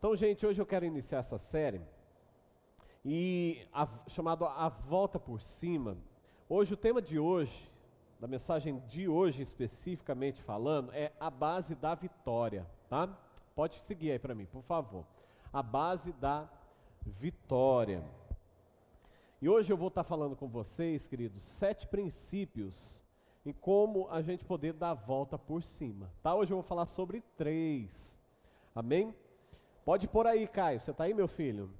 Então, gente, hoje eu quero iniciar essa série, chamado A Volta por Cima. Hoje, o tema de hoje, da mensagem de hoje especificamente falando, é a base da vitória, tá? Pode seguir aí para mim, por favor. A base da vitória. E hoje eu vou estar falando com vocês, queridos, 7 princípios em como a gente poder dar a volta por cima, tá? Hoje eu vou falar sobre 3, amém? Pode pôr aí, Caio, você está aí, meu filho?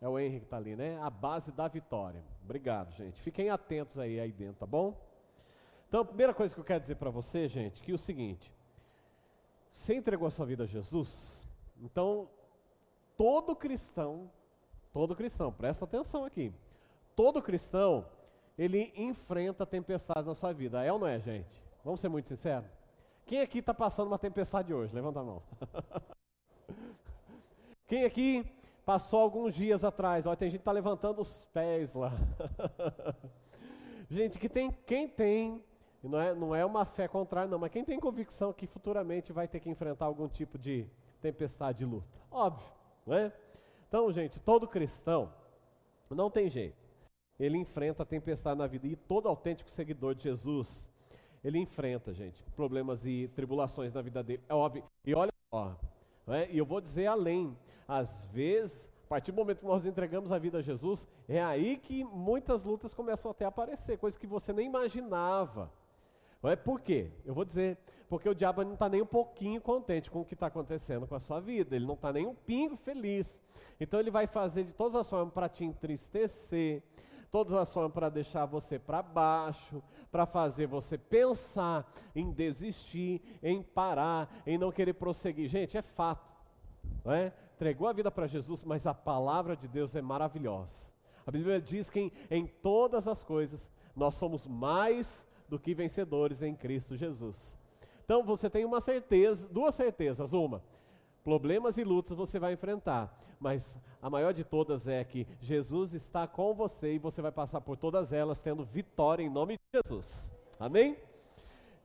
É o Henrique que está ali, né? A base da vitória. Obrigado, gente. Fiquem atentos aí dentro, tá bom? Então, a primeira coisa que eu quero dizer para você, gente, que é o seguinte: você entregou a sua vida a Jesus? Então, todo cristão, presta atenção aqui, todo cristão, ele enfrenta tempestades na sua vida, é ou não é, gente? Vamos ser muito sinceros? Quem aqui está passando uma tempestade hoje? Levanta a mão. Quem aqui passou alguns dias atrás? Olha, tem gente que está levantando os pés lá. Gente, quem tem, não é uma fé contrária não, mas quem tem convicção que futuramente vai ter que enfrentar algum tipo de tempestade de luta, óbvio, não é? Então, gente, todo cristão, não tem jeito, ele enfrenta a tempestade na vida, e todo autêntico seguidor de Jesus, ele enfrenta, gente, problemas e tribulações na vida dele, é óbvio. E olha só, né? E eu vou dizer além, às vezes, a partir do momento que nós entregamos a vida a Jesus, é aí que muitas lutas começam até a aparecer, coisas que você nem imaginava. Por quê? Eu vou dizer, porque o diabo não está nem um pouquinho contente com o que está acontecendo com a sua vida, ele não está nem um pingo feliz, então ele vai fazer de todas as formas para te entristecer, todas as formas para deixar você para baixo, para fazer você pensar em desistir, em parar, em não querer prosseguir. Gente, é fato, não é? Entregou a vida para Jesus, mas a palavra de Deus é maravilhosa. A Bíblia diz que em todas as coisas nós somos mais do que vencedores em Cristo Jesus. Então você tem uma certeza, duas certezas, uma, problemas e lutas você vai enfrentar, mas a maior de todas é que Jesus está com você e você vai passar por todas elas tendo vitória em nome de Jesus, amém?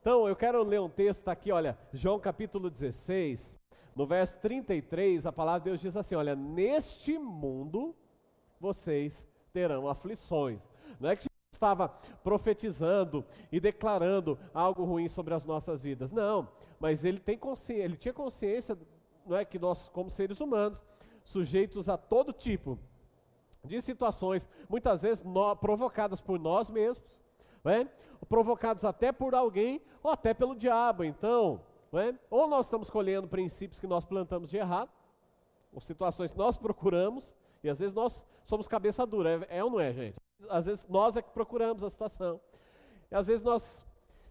Então eu quero ler um texto, está aqui, olha, João capítulo 16, no verso 33, a palavra de Deus diz assim, olha, neste mundo vocês terão aflições. Não é que estava profetizando e declarando algo ruim sobre as nossas vidas, não, mas ele tinha consciência, não é, que nós como seres humanos, sujeitos a todo tipo de situações, muitas vezes provocadas por nós mesmos, não é? Provocados até por alguém ou até pelo diabo, então, não é? Ou nós estamos colhendo princípios que nós plantamos de errado, ou situações que nós procuramos, e às vezes nós somos cabeça dura, é ou não é, gente? Às vezes nós é que procuramos a situação, e às vezes nós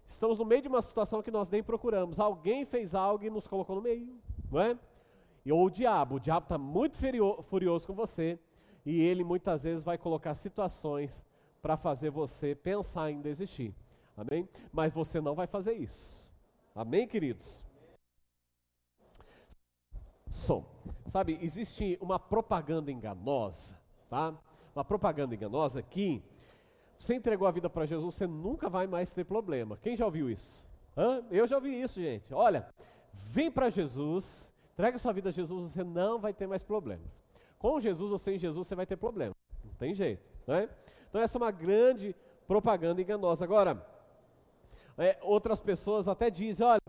estamos no meio de uma situação que nós nem procuramos, alguém fez algo e nos colocou no meio, não é? Ou o diabo está muito furioso com você, e ele muitas vezes vai colocar situações para fazer você pensar em desistir, amém? Mas você não vai fazer isso, amém, queridos? Sabe, existe uma propaganda enganosa, tá? Uma propaganda enganosa que você entregou a vida para Jesus, você nunca vai mais ter problema. Quem já ouviu isso? Hã? Eu já ouvi isso, gente. Olha, vem para Jesus, entrega sua vida a Jesus, você não vai ter mais problemas. Com Jesus ou sem Jesus, você vai ter problema. Não tem jeito, né? Então essa é uma grande propaganda enganosa. Agora, outras pessoas até dizem, olha,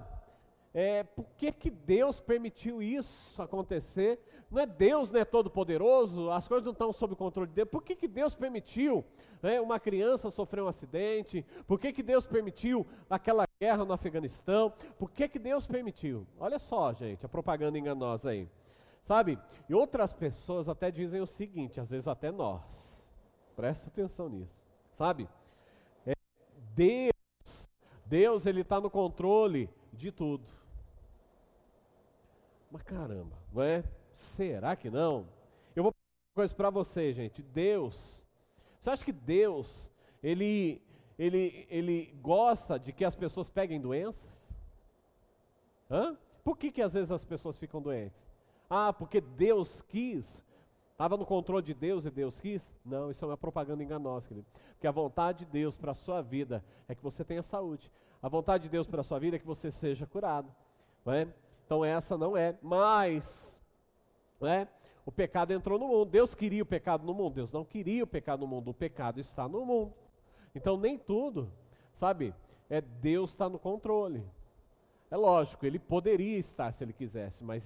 por que Deus permitiu isso acontecer? Não é Deus, não é todo poderoso, as coisas não estão sob o controle de Deus, por que Deus permitiu, né, uma criança sofrer um acidente? Por que Deus permitiu aquela guerra no Afeganistão? Por que Deus permitiu? Olha só, gente, a propaganda enganosa aí, sabe? E outras pessoas até dizem o seguinte, às vezes até nós, presta atenção nisso, sabe? Deus ele está no controle de tudo. Mas caramba, não é? Será que não? Eu vou falar uma coisa para vocês, gente. Deus, você acha que Deus, ele gosta de que as pessoas peguem doenças? Hã? Por que às vezes as pessoas ficam doentes? Ah, porque Deus quis, estava no controle de Deus e Deus quis? Não, isso é uma propaganda enganosa, querido. Porque a vontade de Deus para a sua vida é que você tenha saúde. A vontade de Deus para a sua vida é que você seja curado, não é? Então essa não é, mas Não é? O pecado entrou no mundo, Deus queria o pecado no mundo, Deus não queria o pecado no mundo, o pecado está no mundo. Então nem tudo, sabe, Deus está no controle. É lógico, ele poderia estar se ele quisesse, mas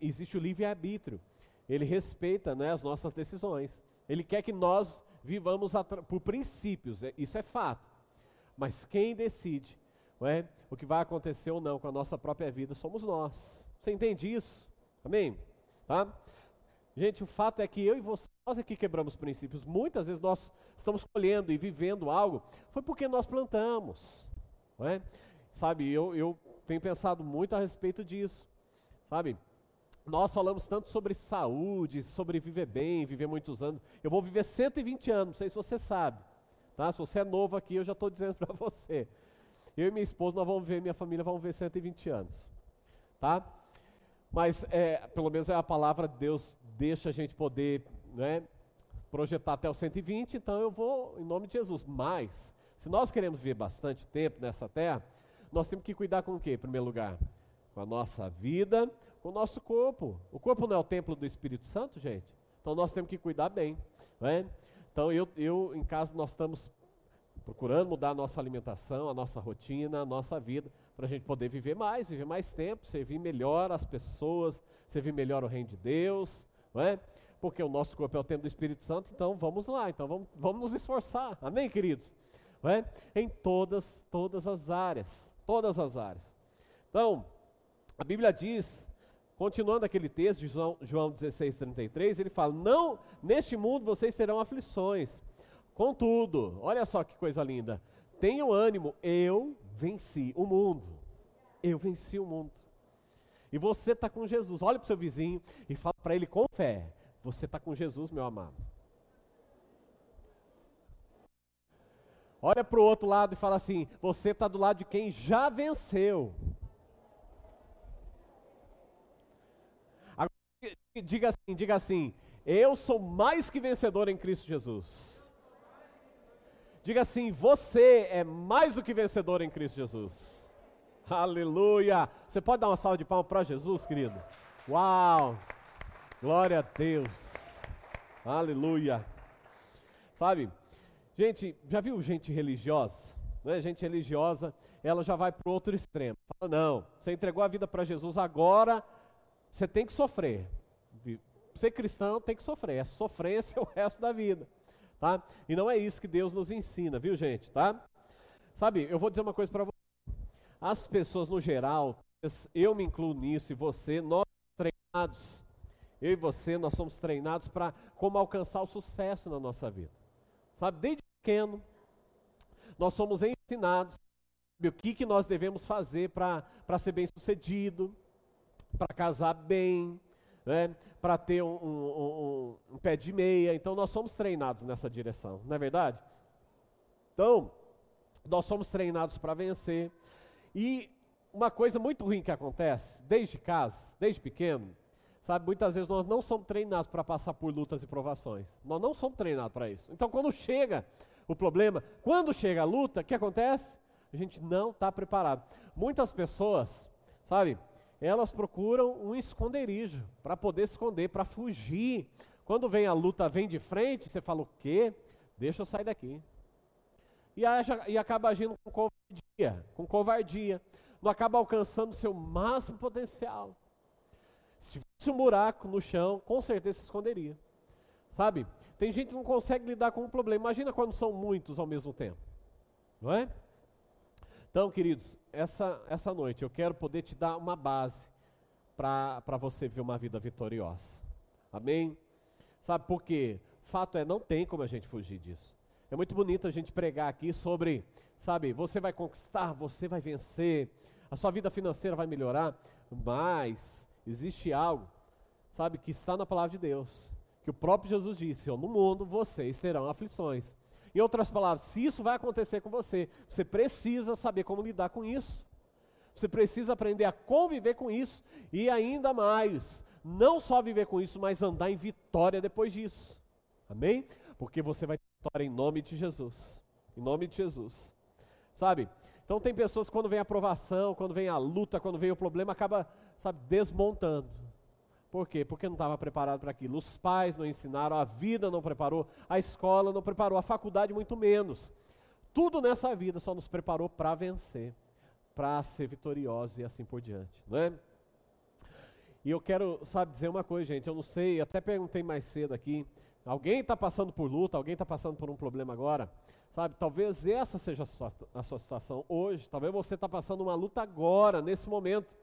existe o livre-arbítrio, ele respeita, né, as nossas decisões. Ele quer que nós vivamos por princípios, isso é fato. Mas quem decide, não é, o que vai acontecer ou não com a nossa própria vida somos nós. Você entende isso? Amém? Tá? Gente, o fato é que eu e você, nós aqui quebramos princípios. Muitas vezes nós estamos colhendo e vivendo algo, foi porque nós plantamos, não é? Sabe, eu tenho pensado muito a respeito disso, sabe? Nós falamos tanto sobre saúde, sobre viver bem, viver muitos anos. Eu vou viver 120 anos, não sei se você sabe, tá? Se você é novo aqui, eu já estou dizendo para você. Eu e minha esposa, nós vamos ver, minha família, vamos ver 120 anos, tá? Mas pelo menos é a palavra de Deus, deixa a gente poder, né, projetar até os 120, então eu vou, em nome de Jesus. Mas, se nós queremos viver bastante tempo nessa terra, nós temos que cuidar com o quê, em primeiro lugar? Com a nossa vida, com o nosso corpo. O corpo não é o templo do Espírito Santo, gente? Então nós temos que cuidar bem, né? Então eu em casa, nós estamos procurando mudar a nossa alimentação, a nossa rotina, a nossa vida, para a gente poder viver mais tempo, servir melhor as pessoas, servir melhor o reino de Deus, não é? Porque o nosso corpo é o templo do Espírito Santo, então vamos lá, então vamos nos esforçar, amém, queridos? Não é? Em todas as áreas, todas as áreas. Então, a Bíblia diz, continuando aquele texto de João 16:33, ele fala, não, neste mundo vocês terão aflições, contudo, olha só que coisa linda, tenham ânimo, eu venci o mundo, eu venci o mundo. E você está com Jesus, olha para o seu vizinho e fala para ele com fé, você está com Jesus, meu amado. Olha para o outro lado e fala assim, você está do lado de quem já venceu. Agora, diga assim, eu sou mais que vencedor em Cristo Jesus. Diga assim, você é mais do que vencedor em Cristo Jesus. Aleluia. Você pode dar uma salva de palmas para Jesus, querido? Uau. Glória a Deus. Aleluia. Sabe, gente, já viu gente religiosa? Né? Gente religiosa, ela já vai para o outro extremo. Fala, não, você entregou a vida para Jesus, agora você tem que sofrer. Ser cristão tem que sofrer, é sofrência o resto da vida. Tá? E não é isso que Deus nos ensina, viu, gente? Tá? Sabe, eu vou dizer uma coisa para você. As pessoas no geral, eu me incluo nisso e você, nós treinados, eu e você, nós somos treinados para como alcançar o sucesso na nossa vida. Sabe, desde pequeno, nós somos ensinados, sabe, o que nós devemos fazer para ser bem sucedido, para casar bem, né, para ter um pé de meia. Então nós somos treinados nessa direção, não é verdade? Então, nós somos treinados para vencer. E uma coisa muito ruim que acontece, desde casa, desde pequeno, sabe, muitas vezes nós não somos treinados para passar por lutas e provações. Nós não somos treinados para isso. Então quando chega o problema, quando chega a luta, o que acontece? A gente não está preparado. Muitas pessoas, sabe, elas procuram um esconderijo para poder se esconder, para fugir. Quando vem a luta, vem de frente, você fala o quê? Deixa eu sair daqui. E acaba agindo com covardia. Não acaba alcançando o seu máximo potencial. Se fosse um buraco no chão, com certeza se esconderia. Sabe? Tem gente que não consegue lidar com um problema. Imagina quando são muitos ao mesmo tempo. Não é? Então, queridos, essa noite eu quero poder te dar uma base para você ver uma vida vitoriosa. Amém? Sabe por quê? Fato é, não tem como a gente fugir disso. É muito bonito a gente pregar aqui sobre, sabe, você vai conquistar, você vai vencer, a sua vida financeira vai melhorar, mas existe algo, sabe, que está na palavra de Deus, que o próprio Jesus disse, no mundo vocês terão aflições. Em outras palavras, se isso vai acontecer com você, você precisa saber como lidar com isso. Você precisa aprender a conviver com isso e ainda mais, não só viver com isso, mas andar em vitória depois disso. Amém? Porque você vai ter vitória em nome de Jesus. Em nome de Jesus. Sabe? Então tem pessoas que quando vem a provação, quando vem a luta, quando vem o problema, acaba, sabe, desmontando. Por quê? Porque não estava preparado para aquilo. Os pais não ensinaram, a vida não preparou, a escola não preparou, a faculdade muito menos. Tudo nessa vida só nos preparou para vencer, para ser vitorioso e assim por diante, não é? E eu quero, sabe, dizer uma coisa, gente, eu não sei, até perguntei mais cedo aqui, alguém está passando por luta, alguém está passando por um problema agora, sabe, talvez essa seja a sua situação hoje, talvez você está passando uma luta agora, nesse momento,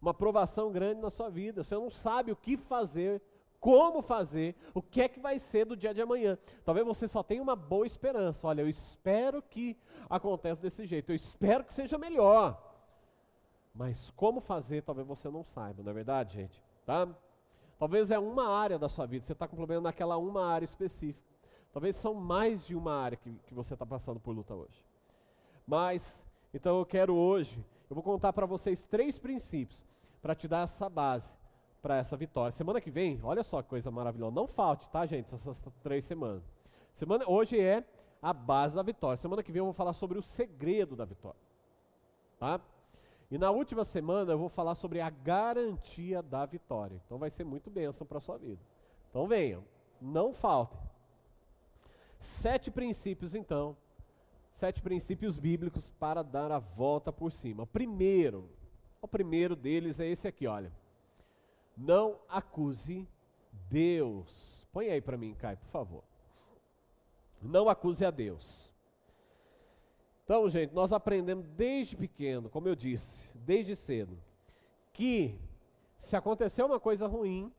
uma provação grande na sua vida, você não sabe o que fazer, como fazer, o que é que vai ser do dia de amanhã, talvez você só tenha uma boa esperança, olha, eu espero que aconteça desse jeito, eu espero que seja melhor, mas como fazer talvez você não saiba, não é verdade, gente? Tá? Talvez é uma área da sua vida, você está com problema naquela uma área específica, talvez são mais de uma área que você está passando por luta hoje, mas, então eu quero hoje, eu vou contar para vocês 3 princípios, para te dar essa base, para essa vitória. Semana que vem, olha só que coisa maravilhosa, não falte, tá gente, essas 3 semanas. Hoje é a base da vitória, semana que vem eu vou falar sobre o segredo da vitória, tá? E na última semana eu vou falar sobre a garantia da vitória. Então vai ser muito bênção para a sua vida. Então venham, não faltem. 7 princípios então, 7 princípios bíblicos para dar a volta por cima. O primeiro deles é esse aqui, olha. Não acuse Deus. Põe aí para mim, Caio, por favor. Não acuse a Deus. Então, gente, nós aprendemos desde pequeno, como eu disse, desde cedo, que se aconteceu uma coisa ruim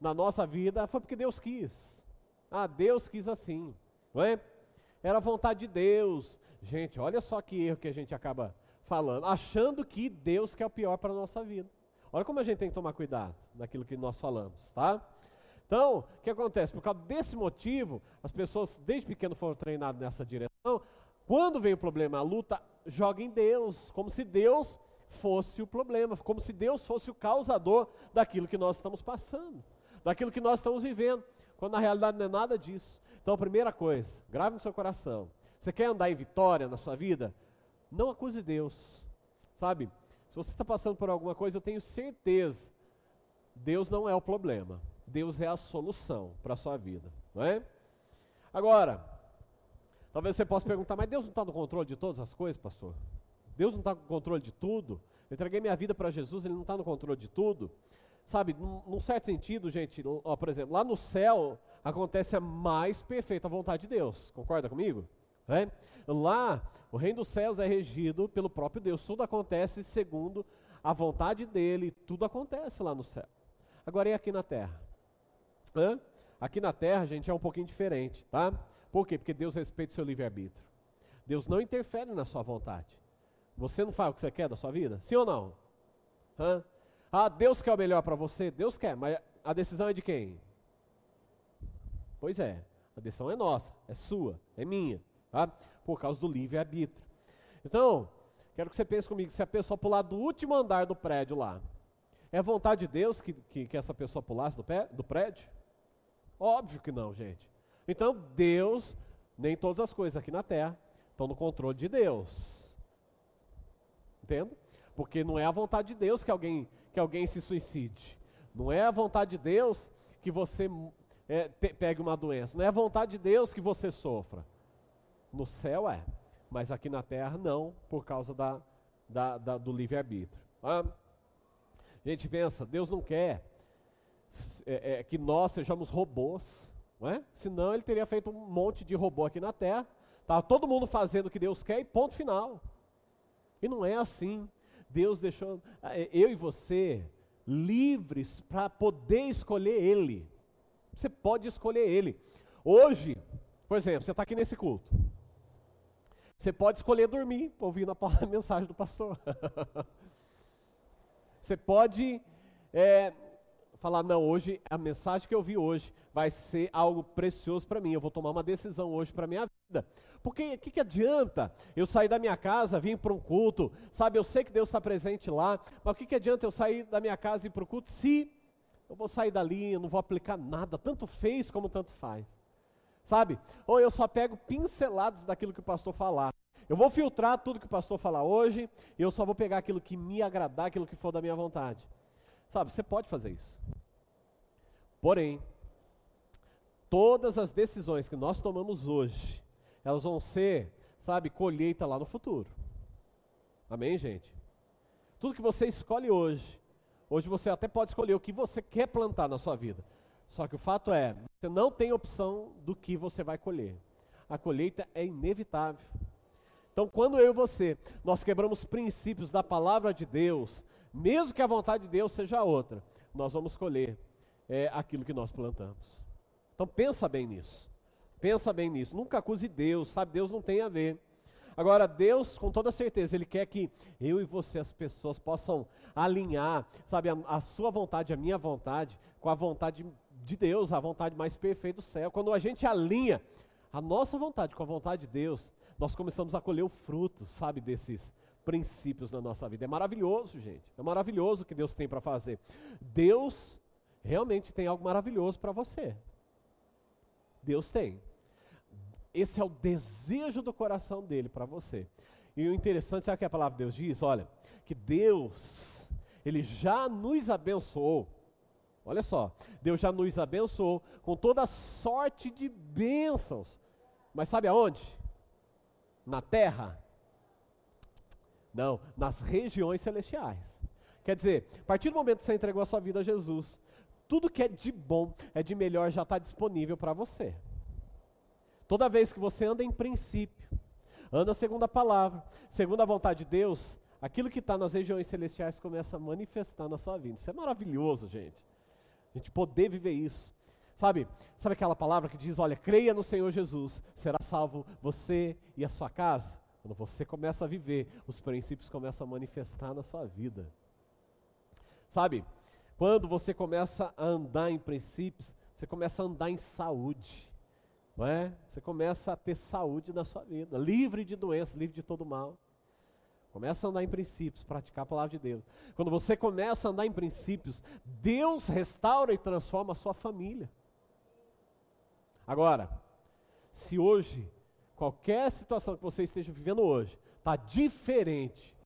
na nossa vida, foi porque Deus quis. Ah, Deus quis assim, não é? Era a vontade de Deus. Gente, olha só que erro que a gente acaba falando, achando que Deus quer o pior para a nossa vida. Olha como a gente tem que tomar cuidado naquilo que nós falamos, tá? Então, o que acontece? Por causa desse motivo, as pessoas desde pequeno foram treinadas nessa direção. Quando vem o problema, a luta, joga em Deus, como se Deus fosse o problema, como se Deus fosse o causador daquilo que nós estamos passando, daquilo que nós estamos vivendo, quando na realidade não é nada disso. Então, a primeira coisa, grave no seu coração, você quer andar em vitória na sua vida? Não acuse Deus, sabe? Se você está passando por alguma coisa, eu tenho certeza, Deus não é o problema, Deus é a solução para a sua vida, não é? Agora, talvez você possa perguntar, mas Deus não está no controle de todas as coisas, pastor? Deus não está no controle de tudo? Eu entreguei minha vida para Jesus, Ele não está no controle de tudo? Sabe, num certo sentido, gente, ó, por exemplo, lá no céu acontece a mais perfeita vontade de Deus, concorda comigo? É? Lá, o reino dos céus é regido pelo próprio Deus, tudo acontece segundo a vontade dEle, tudo acontece lá no céu. Agora, e aqui na terra? Hã? Aqui na terra, gente, é um pouquinho diferente, tá? Por quê? Porque Deus respeita o seu livre-arbítrio. Deus não interfere na sua vontade. Você não faz o que você quer da sua vida? Sim ou não? Hã? Ah, Deus quer o melhor para você? Deus quer, mas a decisão é de quem? Pois é, a decisão é nossa, é sua, é minha, tá? Por causa do livre-arbítrio. Então, quero que você pense comigo, se a pessoa pular do último andar do prédio lá, é a vontade de Deus que essa pessoa pulasse do prédio? Óbvio que não, gente. Então Deus, nem todas as coisas aqui na terra, estão no controle de Deus. Entende? Porque não é a vontade de Deus que alguém se suicide. Não é a vontade de Deus que você pegue uma doença. Não é a vontade de Deus que você sofra. No céu é, mas aqui na terra não, por causa do livre-arbítrio. Ah, gente, pensa, Deus não quer que nós sejamos robôs. Não é? Senão ele teria feito um monte de robô aqui na terra, tá? Todo mundo fazendo o que Deus quer e ponto final. E não é assim. Deus deixou eu e você livres para poder escolher Ele. Você pode escolher Ele. Hoje, por exemplo, você está aqui nesse culto. Você pode escolher dormir, ouvindo a mensagem do pastor. Você pode falar, não, hoje, a mensagem que eu vi hoje vai ser algo precioso para mim, eu vou tomar uma decisão hoje para a minha vida, porque o que adianta eu sair da minha casa, vir para um culto, sabe, eu sei que Deus está presente lá, mas o que adianta eu sair da minha casa e ir para o culto, se eu vou sair dali, eu não vou aplicar nada, tanto fez como tanto faz, sabe, ou eu só pego pincelados daquilo que o pastor falar, eu vou filtrar tudo que o pastor falar hoje, eu só vou pegar aquilo que me agradar, aquilo que for da minha vontade. Sabe, você pode fazer isso. Porém, todas as decisões que nós tomamos hoje, elas vão ser, sabe, colheita lá no futuro. Amém, gente? Tudo que você escolhe hoje, hoje você até pode escolher o que você quer plantar na sua vida. Só que o fato é, você não tem opção do que você vai colher. A colheita é inevitável. Então, quando eu e você, nós quebramos princípios da palavra de Deus, mesmo que a vontade de Deus seja outra, nós vamos colher aquilo que nós plantamos. Então, pensa bem nisso. Pensa bem nisso. Nunca acuse Deus, sabe? Deus não tem a ver. Agora, Deus, com toda certeza, Ele quer que eu e você, as pessoas, possam alinhar, sabe, a sua vontade, a minha vontade, com a vontade de Deus, a vontade mais perfeita do céu. Quando a gente alinha a nossa vontade com a vontade de Deus, nós começamos a colher o fruto, sabe, desses princípios na nossa vida. É maravilhoso, gente. É maravilhoso o que Deus tem para fazer. Deus realmente tem algo maravilhoso para você. Deus tem. Esse é o desejo do coração dele para você. E o interessante, sabe o que a palavra de Deus diz? Olha, que Deus, ele já nos abençoou. Olha só, Deus já nos abençoou com toda sorte de bênçãos. Mas sabe aonde? Na terra? Não, nas regiões celestiais. Quer dizer, a partir do momento que você entregou a sua vida a Jesus, tudo que é de bom, é de melhor, já está disponível para você. Toda vez que você anda em princípio, anda segundo a palavra, segundo a vontade de Deus, aquilo que está nas regiões celestiais começa a manifestar na sua vida. Isso é maravilhoso, gente. A gente poder viver isso. Sabe aquela palavra que diz, olha, creia no Senhor Jesus, será salvo você e a sua casa? Quando você começa a viver, os princípios começam a manifestar na sua vida. Sabe, quando você começa a andar em princípios, você começa a andar em saúde. Não é? Você começa a ter saúde na sua vida, livre de doenças, livre de todo mal. Começa a andar em princípios, praticar a palavra de Deus. Quando você começa a andar em princípios, Deus restaura e transforma a sua família. Agora, se hoje, qualquer situação que você esteja vivendo hoje, está diferente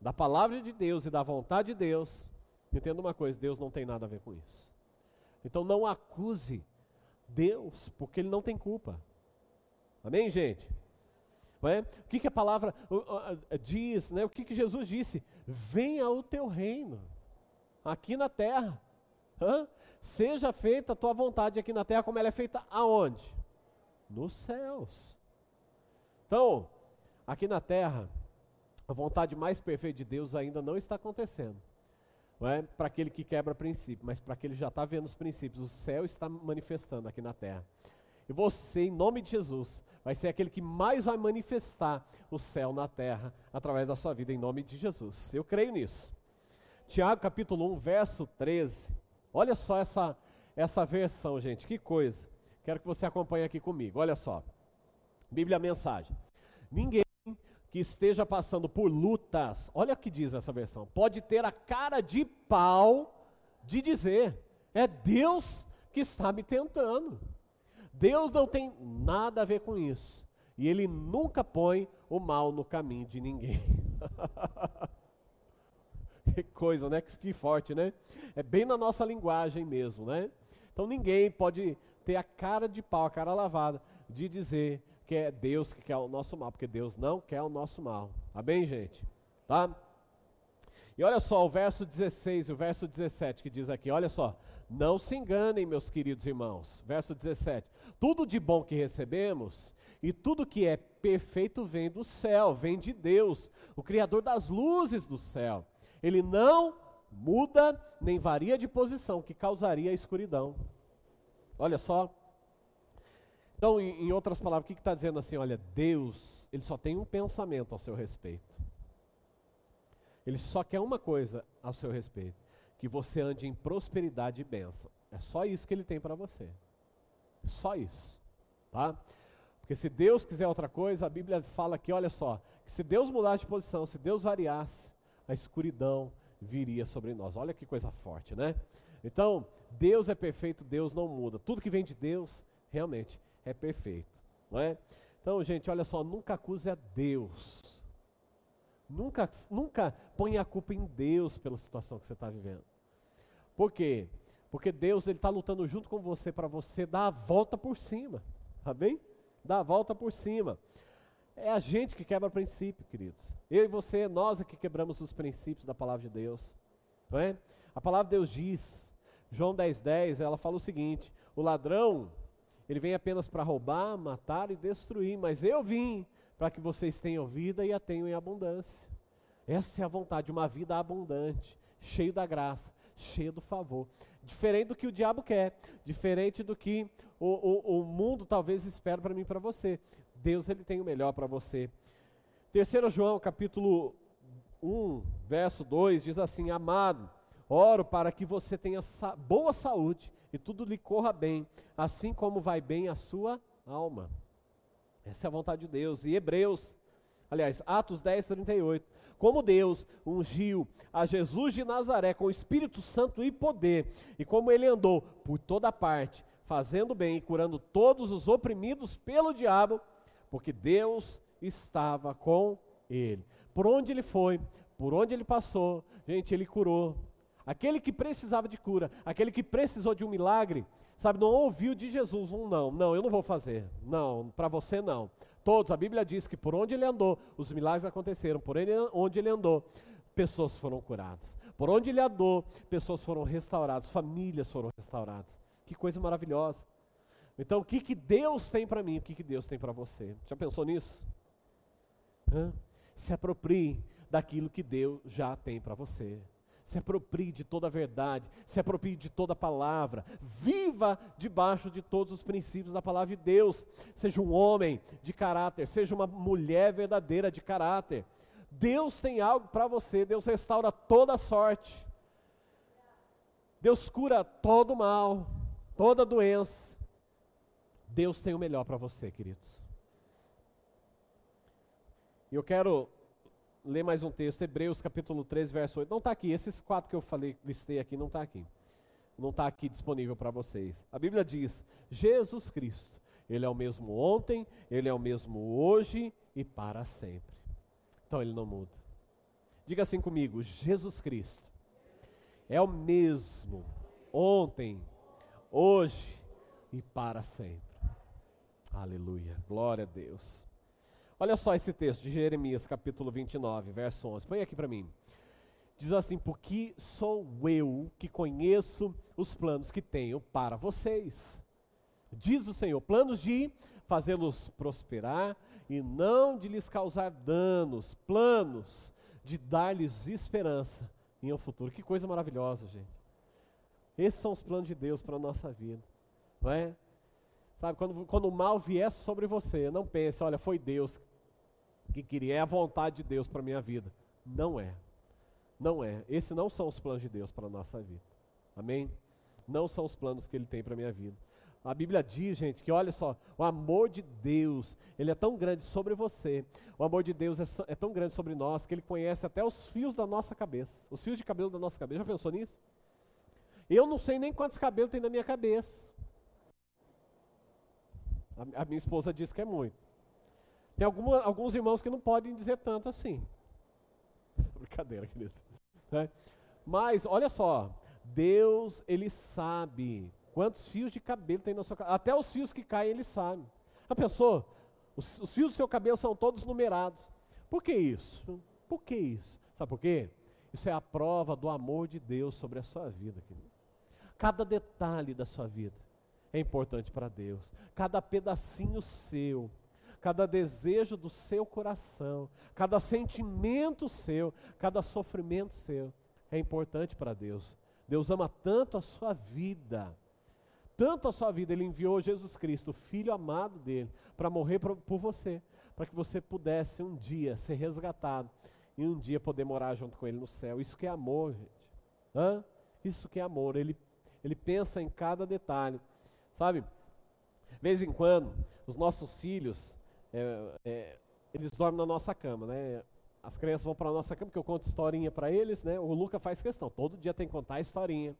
da palavra de Deus e da vontade de Deus, entenda uma coisa, Deus não tem nada a ver com isso. Então não acuse Deus, porque Ele não tem culpa. Amém, gente? É? O que a palavra diz, né? O que Jesus disse? Venha o teu reino, aqui na terra. Hã? Seja feita a tua vontade aqui na terra, como ela é feita aonde? Nos céus. Então, aqui na terra, a vontade mais perfeita de Deus ainda não está acontecendo. Não é para aquele que quebra princípio, mas para aquele que já está vendo os princípios. O céu está manifestando aqui na terra. E você, em nome de Jesus, vai ser aquele que mais vai manifestar o céu na terra através da sua vida, em nome de Jesus. Eu creio nisso. Tiago capítulo 1, verso 13. Olha só essa versão, gente, que coisa. Quero que você acompanhe aqui comigo, olha só. Bíblia Mensagem. Ninguém que esteja passando por lutas, olha o que diz essa versão, pode ter a cara de pau de dizer, é Deus que está me tentando. Deus não tem nada a ver com isso. E Ele nunca põe o mal no caminho de ninguém. Que coisa, né? Que forte, né? É bem na nossa linguagem mesmo, né? Então ninguém pode ter a cara de pau, a cara lavada, de dizer que é Deus que quer o nosso mal, porque Deus não quer o nosso mal. Tá bem, gente? Tá? E olha só o verso 16 e o verso 17 que diz aqui, olha só. Não se enganem, meus queridos irmãos. Verso 17. Tudo de bom que recebemos e tudo que é perfeito vem do céu, vem de Deus, o Criador das luzes do céu. Ele não muda nem varia de posição, que causaria a escuridão. Olha só. Então, em outras palavras, o que está dizendo assim? Olha, Deus, Ele só tem um pensamento ao seu respeito. Ele só quer uma coisa ao seu respeito. Que você ande em prosperidade e bênção. É só isso que Ele tem para você. Só isso. Tá? Porque se Deus quiser outra coisa, a Bíblia fala aqui, olha só, que se Deus mudasse de posição, se Deus variasse, a escuridão viria sobre nós. Olha que coisa forte, né? Então, Deus é perfeito, Deus não muda. Tudo que vem de Deus, realmente, é perfeito. Não é? Então, gente, olha só, nunca acuse a Deus. Nunca ponha a culpa em Deus pela situação que você está vivendo. Por quê? Porque Deus está lutando junto com você para você dar a volta por cima. Tá bem? Dar a volta por cima. É a gente que quebra princípio, queridos. Eu e você, nós é que quebramos os princípios da palavra de Deus. Não é? A palavra de Deus diz, João 10:10, ela fala o seguinte: o ladrão, ele vem apenas para roubar, matar e destruir, mas eu vim para que vocês tenham vida e a tenham em abundância. Essa é a vontade, uma vida abundante, cheio da graça, cheio do favor. Diferente do que o diabo quer, diferente do que o mundo talvez espera para mim e para você. Deus, ele tem o melhor para você. Terceiro João, capítulo 1, verso 2, diz assim: amado, oro para que você tenha boa saúde e tudo lhe corra bem, assim como vai bem a sua alma. Essa é a vontade de Deus. E Atos 10:38. Como Deus ungiu a Jesus de Nazaré com o Espírito Santo e poder, e como ele andou por toda parte, fazendo bem e curando todos os oprimidos pelo diabo, porque Deus estava com ele. Por onde ele foi, por onde ele passou, gente, ele curou. Aquele que precisava de cura, aquele que precisou de um milagre, sabe, não ouviu de Jesus não, eu não vou fazer, não, para você não. Todos, a Bíblia diz que por onde ele andou, os milagres aconteceram, onde ele andou, pessoas foram curadas. Por onde ele andou, pessoas foram restauradas, famílias foram restauradas. Que coisa maravilhosa. Então, o que, que Deus tem para mim? O que, que Deus tem para você? Já pensou nisso? Se aproprie daquilo que Deus já tem para você. Se aproprie de toda a verdade. Se aproprie de toda a palavra. Viva debaixo de todos os princípios da palavra de Deus. Seja um homem de caráter. Seja uma mulher verdadeira de caráter. Deus tem algo para você. Deus restaura toda a sorte. Deus cura todo mal, toda doença. Deus tem o melhor para você, queridos. E eu quero ler mais um texto, Hebreus capítulo 3, verso 8. Não está aqui, esses 4 que eu falei, listei aqui, não está aqui. Não está aqui disponível para vocês. A Bíblia diz: Jesus Cristo, ele é o mesmo ontem, ele é o mesmo hoje e para sempre. Então ele não muda. Diga assim comigo: Jesus Cristo é o mesmo ontem, hoje e para sempre. Aleluia, glória a Deus. Olha só esse texto de Jeremias capítulo 29, verso 11, põe aqui para mim. Diz assim: porque sou eu que conheço os planos que tenho para vocês, diz o Senhor, planos de fazê-los prosperar e não de lhes causar danos, planos de dar-lhes esperança em um futuro. Que coisa maravilhosa, gente. Esses são os planos de Deus para a nossa vida, não é? Sabe, quando o mal vier sobre você, não pense, olha, foi Deus que queria, é a vontade de Deus para a minha vida. Não é. Não é. Esses não são os planos de Deus para a nossa vida. Amém? Não são os planos que Ele tem para a minha vida. A Bíblia diz, gente, que olha só, o amor de Deus, ele é tão grande sobre você, o amor de Deus é tão grande sobre nós, que Ele conhece até os fios da nossa cabeça, os fios de cabelo da nossa cabeça. Já pensou nisso? Eu não sei nem quantos cabelos tem na minha cabeça. A minha esposa diz que é muito. Tem alguns irmãos que não podem dizer tanto assim. Brincadeira, querido. É. Mas, olha só, Deus, Ele sabe quantos fios de cabelo tem na sua cabeça. Até os fios que caem, Ele sabe. Já pensou? Os fios do seu cabelo são todos numerados. Por que isso? Por que isso? Sabe por quê? Isso é a prova do amor de Deus sobre a sua vida, querido. Cada detalhe da sua vida é importante para Deus. Cada pedacinho seu, cada desejo do seu coração, cada sentimento seu, cada sofrimento seu, é importante para Deus. Deus ama tanto a sua vida, Ele enviou Jesus Cristo, o Filho amado dEle, para morrer por você, para que você pudesse um dia ser resgatado e um dia poder morar junto com Ele no céu. Isso que é amor, gente. Isso que é amor. Ele pensa em cada detalhe. Sabe, de vez em quando, os nossos filhos, eles dormem na nossa cama, né? As crianças vão para a nossa cama, porque eu conto historinha para eles, né? O Luca faz questão, todo dia tem que contar a historinha.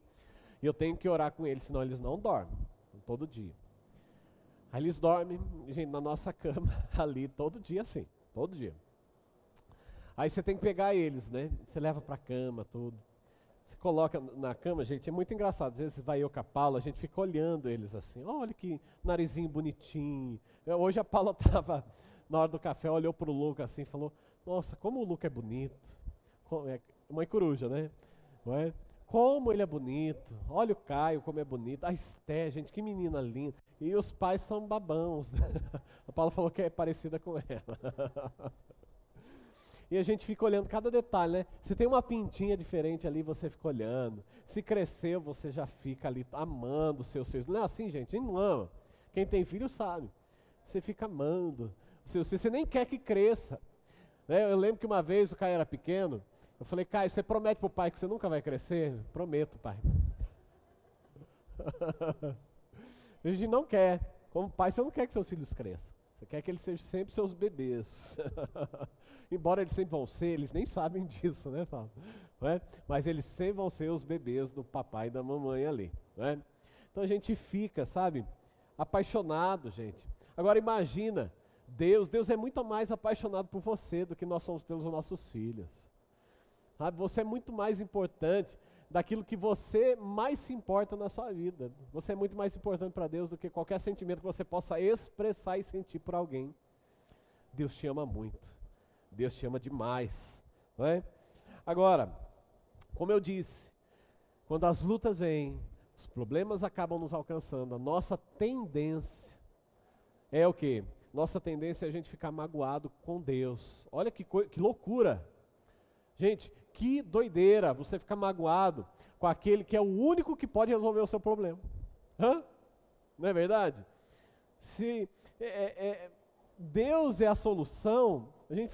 E eu tenho que orar com eles, senão eles não dormem, todo dia. Aí eles dormem, gente, na nossa cama, ali, todo dia assim, todo dia. Aí você tem que pegar eles, né? Você leva para a cama, tudo. se coloca na cama, gente, é muito engraçado. Às vezes vai eu com a Paula, a gente fica olhando eles assim. Olha que narizinho bonitinho. Hoje a Paula estava na hora do café, olhou para o Luca assim e falou, nossa, como o Luca é bonito. Mãe coruja, né? Não é? Como ele é bonito. Olha o Caio, como é bonito. A Esté, gente, que menina linda. E os pais são babãos. Né? A Paula falou que é parecida com ela. E a gente fica olhando cada detalhe, né? Se tem uma pintinha diferente ali, você fica olhando. Se cresceu, você já fica ali amando os seus filhos. Não é assim, gente? A gente não ama. Quem tem filho sabe. Você fica amando os seus filhos. Você nem quer que cresça. Né? Eu lembro que uma vez o Caio era pequeno. Eu falei, Caio, você promete pro pai que você nunca vai crescer? Prometo, pai. A gente não quer. Como pai, você não quer que seus filhos cresçam. Você quer que eles sejam sempre seus bebês. Embora eles sempre vão ser, eles nem sabem disso, né, Fábio? É? Mas eles sempre vão ser os bebês do papai e da mamãe ali. É? Então a gente fica, sabe, apaixonado, gente. Agora imagina, Deus é muito mais apaixonado por você do que nós somos pelos nossos filhos. Sabe? Você é muito mais importante daquilo que você mais se importa na sua vida. Você é muito mais importante para Deus do que qualquer sentimento que você possa expressar e sentir por alguém. Deus te ama muito. Deus te ama demais. Não é? Agora, como eu disse, quando as lutas vêm, os problemas acabam nos alcançando, a nossa tendência é o quê? Nossa tendência é a gente ficar magoado com Deus. Olha que loucura! Gente, que doideira você ficar magoado com aquele que é o único que pode resolver o seu problema. Hã? Não é verdade? Se Deus é a solução, a gente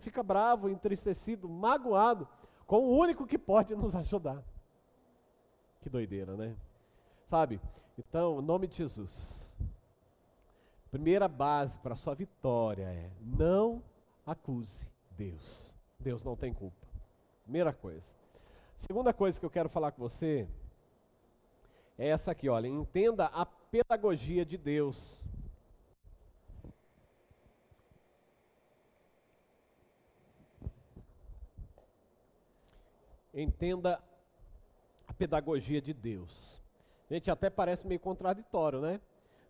fica bravo, entristecido, magoado com o único que pode nos ajudar. Que doideira, né? Sabe? Então, em nome de Jesus, primeira base para a sua vitória é: não acuse Deus. Deus não tem culpa. Primeira coisa. Segunda coisa que eu quero falar com você é essa aqui, olha. Entenda a pedagogia de Deus. Entenda a pedagogia de Deus. Gente, até parece meio contraditório, né?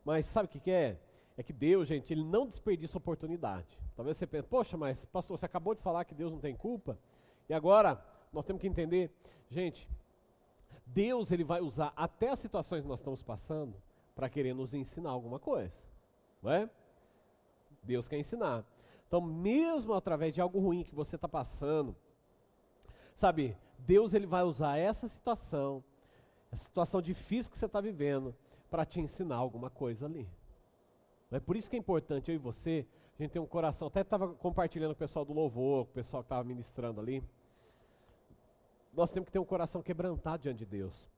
Mas sabe o que é? É que Deus, gente, ele não desperdiça oportunidade. Talvez você pense, poxa, mas pastor, você acabou de falar que Deus não tem culpa? E agora, nós temos que entender, gente, Deus ele vai usar até as situações que nós estamos passando para querer nos ensinar alguma coisa, não é? Deus quer ensinar. Então, mesmo através de algo ruim que você está passando, sabe, Deus ele vai usar essa situação difícil que você está vivendo, para te ensinar alguma coisa ali. É por isso que é importante eu e você, a gente ter um coração. Até estava compartilhando com o pessoal do louvor, com o pessoal que estava ministrando ali. Nós temos que ter um coração quebrantado diante de Deus,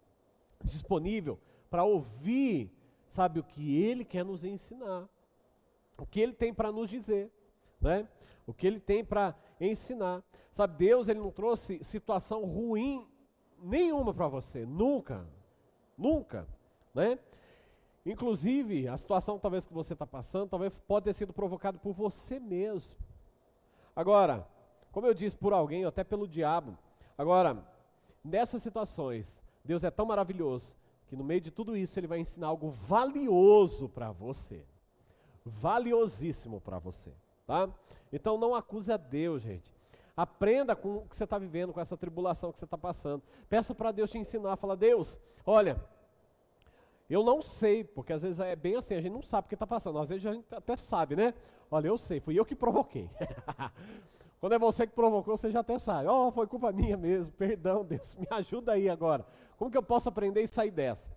disponível para ouvir, sabe, o que Ele quer nos ensinar, o que Ele tem para nos dizer, né? O que Ele tem para ensinar. Sabe, Deus Ele não trouxe situação ruim nenhuma para você, nunca, nunca, né? Inclusive, a situação talvez que você está passando, talvez pode ter sido provocada por você mesmo. Agora, como eu disse, por alguém, ou até pelo diabo. Agora, nessas situações, Deus é tão maravilhoso, que no meio de tudo isso, Ele vai ensinar algo valioso para você. Valiosíssimo para você, tá? Então, não acuse a Deus, gente. Aprenda com o que você está vivendo, com essa tribulação que você está passando. Peça para Deus te ensinar, fala, Deus, olha... Eu não sei, porque às vezes é bem assim, a gente não sabe o que está passando, às vezes a gente até sabe, né? Olha, eu sei, fui eu que provoquei. Quando é você que provocou, você já até sabe. Oh, foi culpa minha mesmo, perdão, Deus, me ajuda aí agora. Como que eu posso aprender e sair dessa?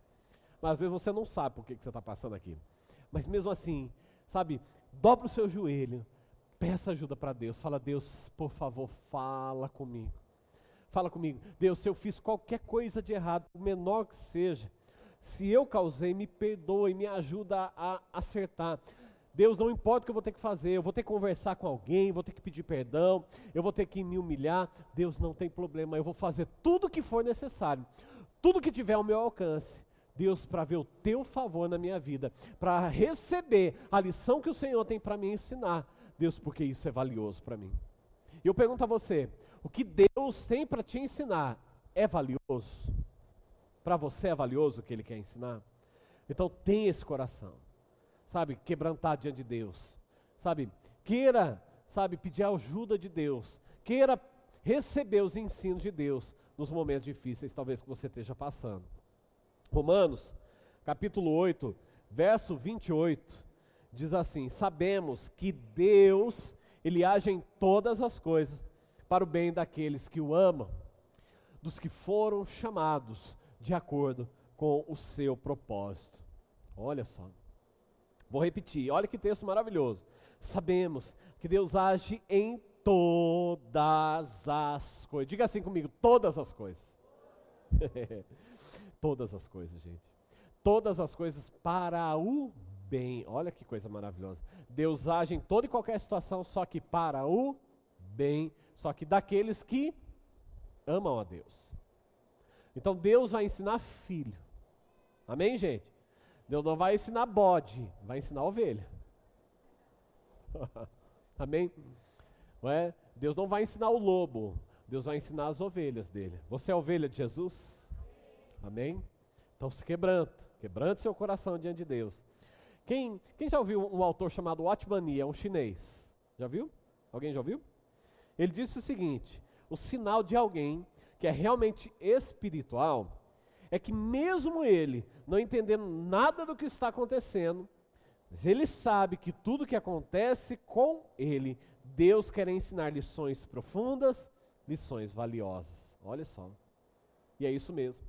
Mas às vezes você não sabe por que você está passando aqui. Mas mesmo assim, sabe, dobra o seu joelho, peça ajuda para Deus, fala, Deus, por favor, fala comigo. Fala comigo, Deus, se eu fiz qualquer coisa de errado, o menor que seja, se eu causei, me perdoe, me ajuda a acertar. Deus, não importa o que eu vou ter que fazer, eu vou ter que conversar com alguém, vou ter que pedir perdão, eu vou ter que me humilhar. Deus, não tem problema, eu vou fazer tudo o que for necessário, tudo que tiver ao meu alcance, Deus, para ver o teu favor na minha vida, para receber a lição que o Senhor tem para me ensinar. Deus, porque isso é valioso para mim. E eu pergunto a você, o que Deus tem para te ensinar é valioso? Para você é valioso o que ele quer ensinar? Então tenha esse coração, sabe, quebrantado diante de Deus, sabe, queira, sabe, pedir a ajuda de Deus, queira receber os ensinos de Deus nos momentos difíceis, talvez que você esteja passando. Romanos, capítulo 8, verso 28, diz assim: sabemos que Deus, ele age em todas as coisas para o bem daqueles que o amam, dos que foram chamados de acordo com o seu propósito. Olha só, vou repetir, olha que texto maravilhoso. Sabemos que Deus age em todas as coisas. Diga assim comigo: todas as coisas. Todas as coisas, gente. Todas as coisas para o bem. Olha que coisa maravilhosa. Deus age em toda e qualquer situação, só que para o bem, só que daqueles que amam a Deus. Então Deus vai ensinar filho. Amém, gente? Deus não vai ensinar bode, vai ensinar ovelha. Amém? Não é? Deus não vai ensinar o lobo, Deus vai ensinar as ovelhas dele. Você é a ovelha de Jesus? Amém? Então se quebranta seu coração diante de Deus. Quem já ouviu um autor chamado Watchman, é um chinês? Já viu? Alguém já ouviu? Ele disse o seguinte: o sinal de alguém que é realmente espiritual é que mesmo ele não entendendo nada do que está acontecendo, mas ele sabe que tudo que acontece com ele, Deus quer ensinar lições profundas, lições valiosas. Olha só. E é isso mesmo.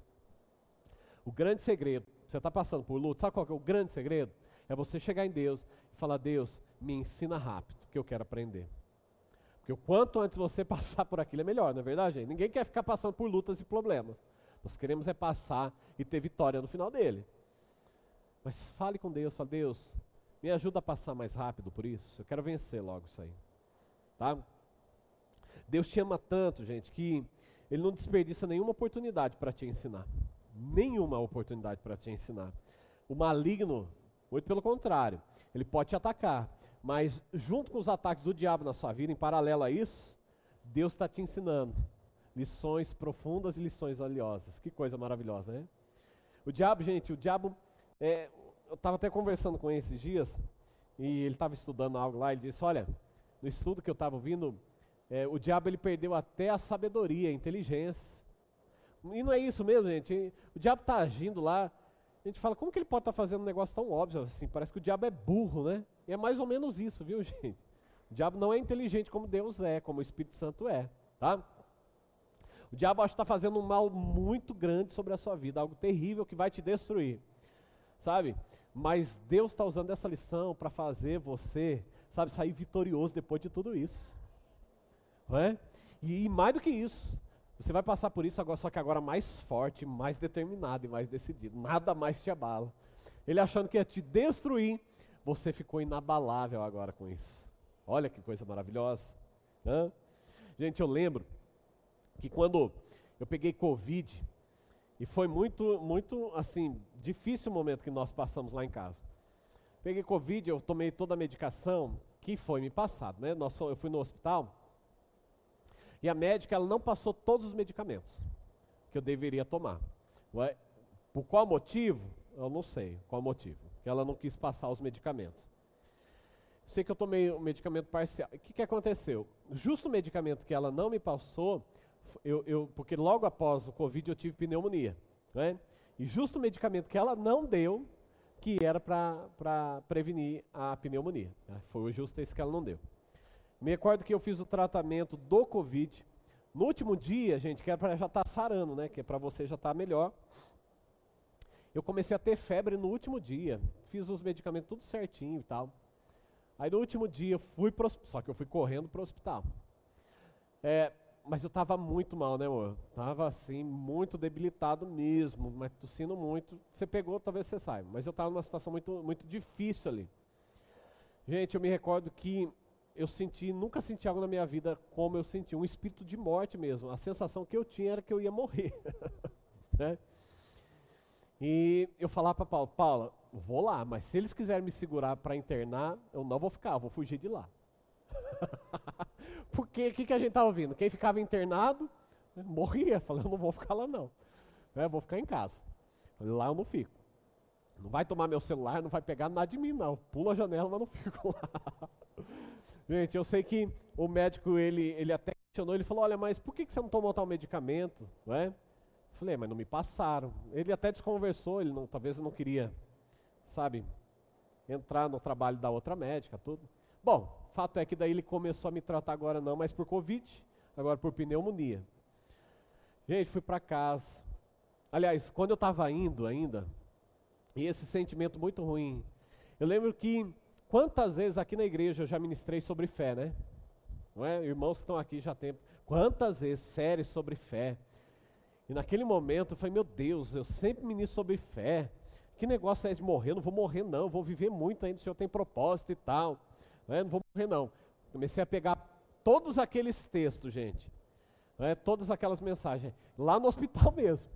O grande segredo, você está passando por luta, sabe qual que é o grande segredo? É você chegar em Deus e falar: Deus, me ensina rápido, que eu quero aprender. Porque o quanto antes você passar por aquilo é melhor, não é verdade, gente? Ninguém quer ficar passando por lutas e problemas. Nós queremos é passar e ter vitória no final dele. Mas fale com Deus, fala: Deus, me ajuda a passar mais rápido por isso, eu quero vencer logo isso aí. Tá? Deus te ama tanto, gente, que Ele não desperdiça nenhuma oportunidade para te ensinar. Nenhuma oportunidade para te ensinar. O maligno, muito pelo contrário, ele pode te atacar, mas junto com os ataques do diabo na sua vida, em paralelo a isso, Deus está te ensinando lições profundas e lições valiosas. Que coisa maravilhosa, né? O diabo, gente, eu estava até conversando com ele esses dias, e ele estava estudando algo lá, ele disse: olha, no estudo que eu estava ouvindo, o diabo ele perdeu até a sabedoria, a inteligência. E não é isso mesmo, gente? O diabo está agindo lá, a gente fala: como que ele pode estar fazendo um negócio tão óbvio assim? Parece que o diabo é burro, né? E é mais ou menos isso, viu, gente? O diabo não é inteligente como Deus é, como o Espírito Santo é, tá? O diabo acho que está fazendo um mal muito grande sobre a sua vida, algo terrível que vai te destruir, sabe? Mas Deus está usando essa lição para fazer você, sabe, sair vitorioso depois de tudo isso, não é? E mais do que isso, você vai passar por isso agora, só que agora mais forte, mais determinado e mais decidido. Nada mais te abala. Ele achando que ia te destruir, você ficou inabalável agora com isso. Olha que coisa maravilhosa. Hã? Gente, eu lembro que quando eu peguei COVID, e foi muito, muito assim, difícil o momento que nós passamos lá em casa. Peguei COVID, eu tomei toda a medicação que foi me passada, né? Eu fui no hospital. E a médica, ela não passou todos os medicamentos que eu deveria tomar. Por qual motivo? Eu não sei qual motivo. Porque ela não quis passar os medicamentos. Sei que eu tomei um medicamento parcial. O que aconteceu? Justo o medicamento que ela não me passou, porque logo após o Covid eu tive pneumonia. Né? E justo o medicamento que ela não deu, que era para prevenir a pneumonia. Né? Foi justo esse que ela não deu. Me recordo que eu fiz o tratamento do Covid. No último dia, gente, que era para já estar sarando, né? Que é para você já estar melhor. Eu comecei a ter febre no último dia. Fiz os medicamentos tudo certinho e tal. Aí no último dia eu fui pro hospital. Só que eu fui correndo pro hospital. Mas eu estava muito mal, né, amor? Estava assim, muito debilitado mesmo. Mas tossindo muito. Você pegou, talvez você saiba. Mas eu estava numa situação muito, muito difícil ali. Gente, eu me recordo que nunca senti algo na minha vida como eu senti, um espírito de morte mesmo. A sensação que eu tinha era que eu ia morrer. Né? E eu falava para Paula, vou lá, mas se eles quiserem me segurar para internar, eu não vou ficar, eu vou fugir de lá. Porque o que a gente estava ouvindo? Quem ficava internado Morria, falando, eu não vou ficar lá não. Eu vou ficar em casa. Lá eu não fico. Não vai tomar meu celular, não vai pegar nada de mim não. Pula a janela, mas não fico lá. Gente, eu sei que o médico, ele até questionou, ele falou, olha, mas por que você não tomou tal medicamento? Não é? Eu falei, mas não me passaram. Ele até desconversou, ele não, talvez não queria, sabe, entrar no trabalho da outra médica, tudo. Bom, fato é que daí ele começou a me tratar agora não, mas por COVID, agora por pneumonia. Gente, fui para casa. Aliás, quando eu estava indo ainda, e esse sentimento muito ruim, eu lembro que quantas vezes aqui na igreja eu já ministrei sobre fé, né? Não é? Irmãos que estão aqui já há tempo. Quantas vezes séries sobre fé. E naquele momento eu falei, meu Deus, eu sempre ministro sobre fé. Que negócio é esse de morrer? Eu não vou morrer não, eu vou viver muito ainda, o Senhor tem propósito e tal. Não vou morrer não. Comecei a pegar todos aqueles textos, gente. Todas aquelas mensagens. Lá no hospital mesmo.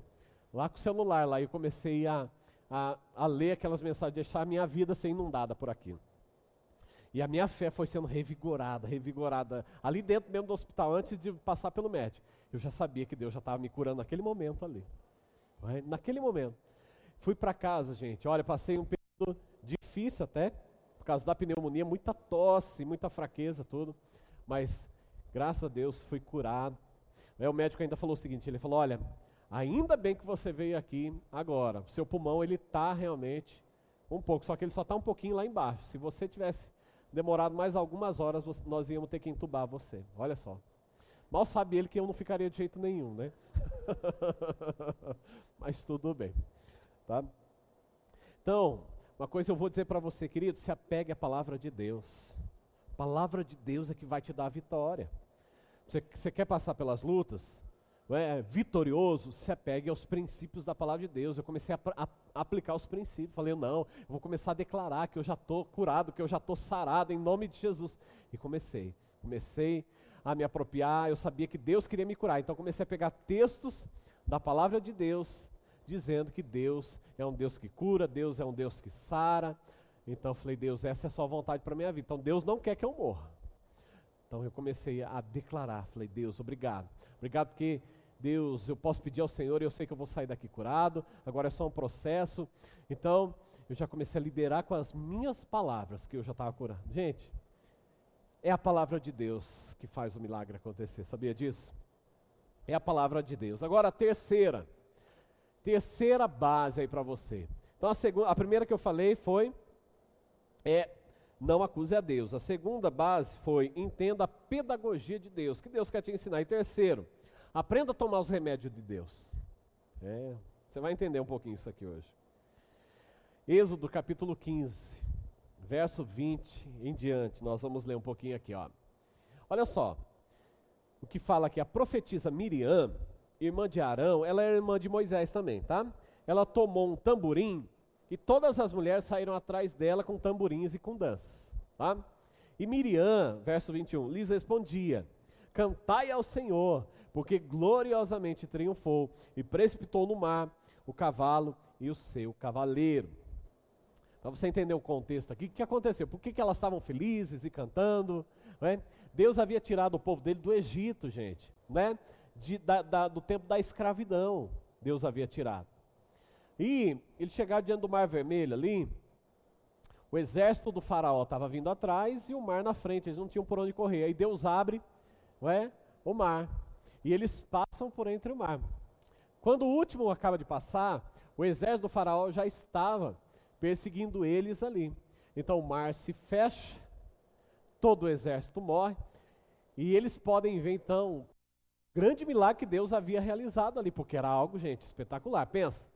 Lá com o celular, lá eu comecei a ler aquelas mensagens, deixar a minha vida ser inundada por aquilo. E a minha fé foi sendo revigorada. Ali dentro mesmo do hospital, antes de passar pelo médico. Eu já sabia que Deus já estava me curando naquele momento ali. Naquele momento. Fui para casa, gente. Olha, passei um período difícil até, por causa da pneumonia, muita tosse, muita fraqueza, tudo. Mas, graças a Deus, fui curado. Aí o médico ainda falou o seguinte, ele falou, olha, ainda bem que você veio aqui agora. O seu pulmão, ele está realmente um pouco, só que ele só está um pouquinho lá embaixo. Se você tivesse demorado mais algumas horas, nós íamos ter que entubar você. Olha só. Mal sabe ele que eu não ficaria de jeito nenhum, né? Mas tudo bem, tá? Então, uma coisa eu vou dizer para você, querido, se apegue à palavra de Deus. A palavra de Deus é que vai te dar a vitória. Você quer passar pelas lutas, é vitorioso, se apegue aos princípios da palavra de Deus. Eu comecei a aplicar os princípios, falei, não, eu vou começar a declarar que eu já estou curado, que eu já estou sarado em nome de Jesus. E comecei a me apropriar, eu sabia que Deus queria me curar, então comecei a pegar textos da palavra de Deus, dizendo que Deus é um Deus que cura, Deus é um Deus que sara. Então eu falei, Deus, essa é a sua vontade para a minha vida, então Deus não quer que eu morra. Então eu comecei a declarar, falei, Deus, obrigado. Obrigado porque, Deus, eu posso pedir ao Senhor e eu sei que eu vou sair daqui curado, agora é só um processo. Então eu já comecei a liberar com as minhas palavras que eu já estava curado. Gente, é a palavra de Deus que faz o milagre acontecer, sabia disso? É a palavra de Deus. Agora a terceira base aí para você. Então a primeira que eu falei foi, não acuse a Deus. A segunda base foi, entenda a pedagogia de Deus, que Deus quer te ensinar. E terceiro, aprenda a tomar os remédios de Deus. Você vai entender um pouquinho isso aqui hoje. Êxodo capítulo 15, verso 20 em diante, nós vamos ler um pouquinho aqui. Olha só, o que fala aqui, a profetisa Miriam, irmã de Arão, ela era irmã de Moisés também, tá? Ela tomou um tamborim, e todas as mulheres saíram atrás dela com tamborins e com danças, tá? E Miriam, verso 21, lhes respondia, cantai ao Senhor, porque gloriosamente triunfou e precipitou no mar o cavalo e o seu cavaleiro. Para você entender o contexto aqui, o que aconteceu? Por que elas estavam felizes e cantando? Né? Deus havia tirado o povo dele do Egito, gente, né? Do tempo da escravidão, Deus havia tirado. E ele chegava diante do Mar Vermelho ali, o exército do faraó estava vindo atrás e o mar na frente, eles não tinham por onde correr. Aí Deus abre o mar e eles passam por entre o mar. Quando o último acaba de passar, o exército do faraó já estava perseguindo eles ali. Então o mar se fecha, todo o exército morre e eles podem ver então o grande milagre que Deus havia realizado ali, porque era algo, gente, espetacular. Pensa.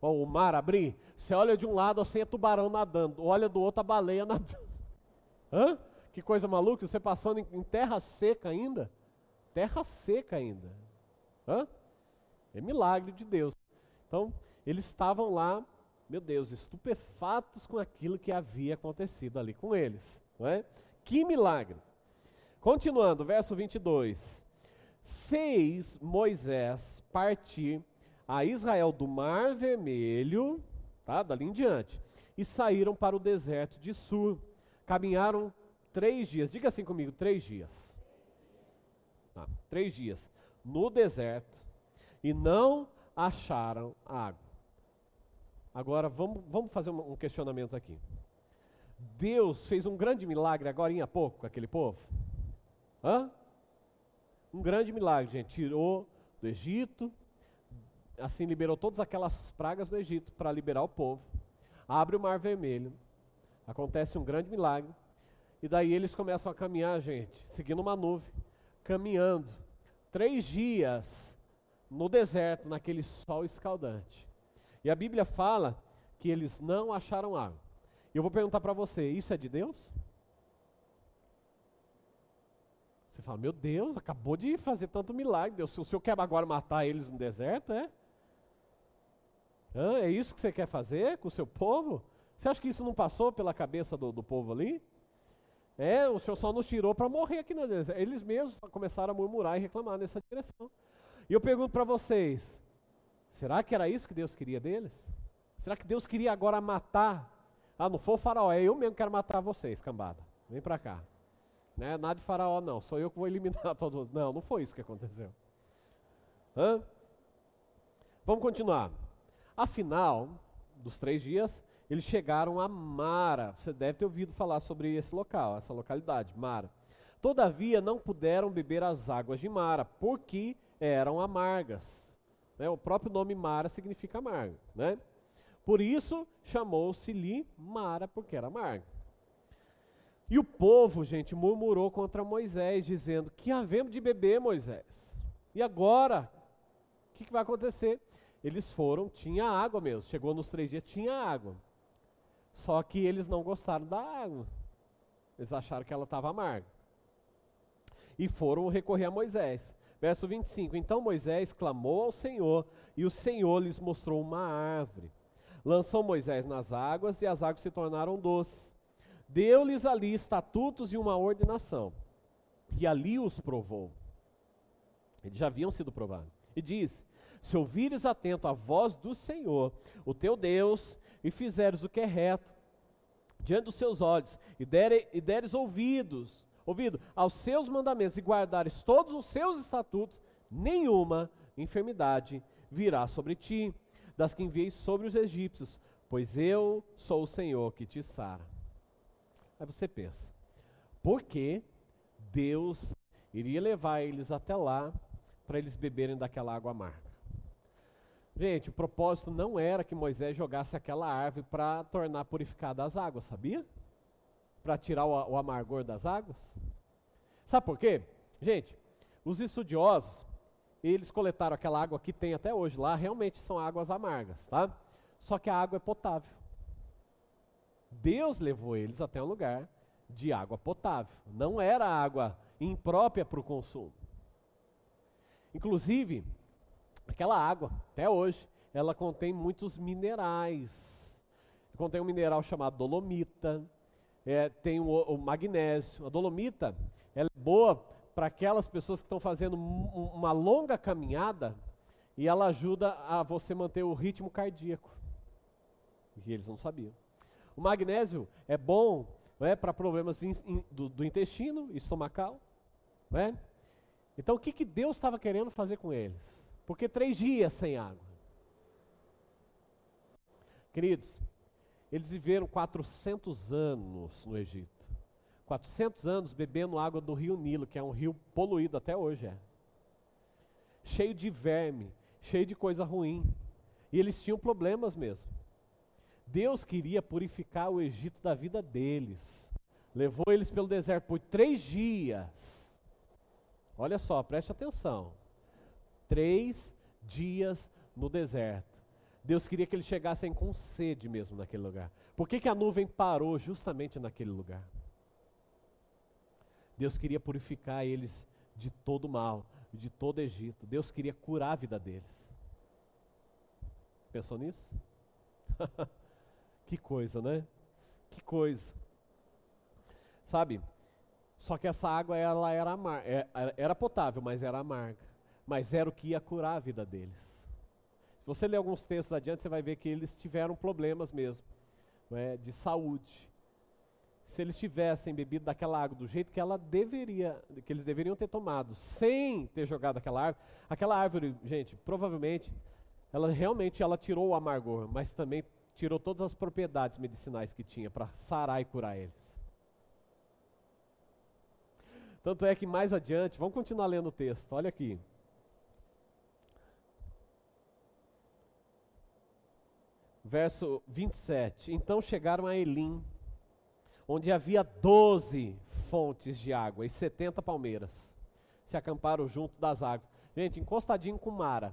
O mar abrir, você olha de um lado assim é tubarão nadando, olha do outro a baleia nadando. Que coisa maluca, você passando em terra seca ainda. É milagre de Deus. Então eles estavam lá, meu Deus, estupefatos com aquilo que havia acontecido ali com eles, não é? Que milagre. Continuando, verso 22, fez Moisés partir a Israel do Mar Vermelho, tá, dali em diante, e saíram para o deserto de Sur. Caminharam 3 dias, diga assim comigo, 3 dias. Tá, 3 dias. no deserto e não acharam água. Agora vamos fazer um questionamento aqui. Deus fez um grande milagre agora em pouco com aquele povo? Hã? Um grande milagre, gente. Tirou do Egito, assim liberou todas aquelas pragas do Egito para liberar o povo. Abre o Mar Vermelho, acontece um grande milagre. E daí eles começam a caminhar, gente, seguindo uma nuvem, caminhando 3 dias no deserto, naquele sol escaldante. E a Bíblia fala que eles não acharam água. E eu vou perguntar para você, isso é de Deus? Você fala, meu Deus, acabou de fazer tanto milagre, Deus, o Senhor quer agora matar eles no deserto, é? É isso que você quer fazer com o seu povo? Você acha que isso não passou pela cabeça do povo ali? O Senhor só nos tirou para morrer aqui no deserto. Eles mesmos começaram a murmurar e reclamar nessa direção. E eu pergunto para vocês, será que era isso que Deus queria deles? Será que Deus queria agora matar? Não foi o faraó, eu mesmo quero matar vocês, cambada. Vem para cá. Né? Nada de faraó não, sou eu que vou eliminar todos. Não foi isso que aconteceu. Vamos continuar. Afinal, dos 3 dias, eles chegaram a Mara. Você deve ter ouvido falar sobre esse local, essa localidade, Mara. Todavia não puderam beber as águas de Mara, porque eram amargas. O próprio nome Mara significa amargo, né? Por isso, chamou-se-lhe Mara, porque era amarga. E o povo, gente, murmurou contra Moisés, dizendo, que havemos de beber, Moisés? E agora, o que vai acontecer? Eles foram, tinha água mesmo, chegou nos 3 dias, tinha água. Só que eles não gostaram da água. Eles acharam que ela estava amarga. E foram recorrer a Moisés. Verso 25, então Moisés clamou ao Senhor, e o Senhor lhes mostrou uma árvore. Lançou Moisés nas águas, e as águas se tornaram doces. Deu-lhes ali estatutos e uma ordenação, e ali os provou. Eles já haviam sido provados. E diz, se ouvires atento à voz do Senhor, o teu Deus, e fizeres o que é reto, diante dos seus olhos, e deres ouvido aos seus mandamentos, e guardares todos os seus estatutos, nenhuma enfermidade virá sobre ti, das que enviei sobre os egípcios, pois eu sou o Senhor que te sara. Aí você pensa, por que Deus iria levar eles até lá para eles beberem daquela água amarga? Gente, o propósito não era que Moisés jogasse aquela árvore para tornar purificada as águas, sabia? Para tirar o amargor das águas. Sabe por quê? Gente, os estudiosos, eles coletaram aquela água que tem até hoje lá, realmente são águas amargas, tá? Só que a água é potável. Deus levou eles até um lugar de água potável. Não era água imprópria para o consumo. Inclusive, aquela água, até hoje, ela contém muitos minerais. Contém um mineral chamado dolomita, tem o magnésio. A dolomita, ela é boa para aquelas pessoas que estão fazendo uma longa caminhada, e ela ajuda a você manter o ritmo cardíaco. E eles não sabiam. O magnésio é bom para problemas do intestino, estomacal. Então, o que Deus estava querendo fazer com eles? Porque 3 dias sem água. Queridos, eles viveram 400 anos no Egito. 400 anos bebendo água do rio Nilo, que é um rio poluído até hoje. Cheio de verme, cheio de coisa ruim. E eles tinham problemas mesmo. Deus queria purificar o Egito da vida deles. Levou eles pelo deserto por 3 dias. Olha só, preste atenção. 3 dias no deserto. Deus queria que eles chegassem com sede mesmo naquele lugar. Por que a nuvem parou justamente naquele lugar? Deus queria purificar eles de todo mal, de todo Egito. Deus queria curar a vida deles. Pensou nisso? Que coisa, né? Que coisa. Sabe? Só que essa água ela era amarga, era potável, mas era amarga. Mas era o que ia curar a vida deles. Se você ler alguns textos adiante, você vai ver que eles tiveram problemas mesmo, de saúde. se eles tivessem bebido daquela água do jeito que eles deveriam ter tomado, sem ter jogado aquela árvore, gente, provavelmente, ela tirou o amargor, mas também tirou todas as propriedades medicinais que tinha para sarar e curar eles. Tanto é que mais adiante, vamos continuar lendo o texto, olha aqui. Verso 27, então chegaram a Elim, onde havia 12 fontes de água e 70 palmeiras, se acamparam junto das águas. Gente, encostadinho com Mara,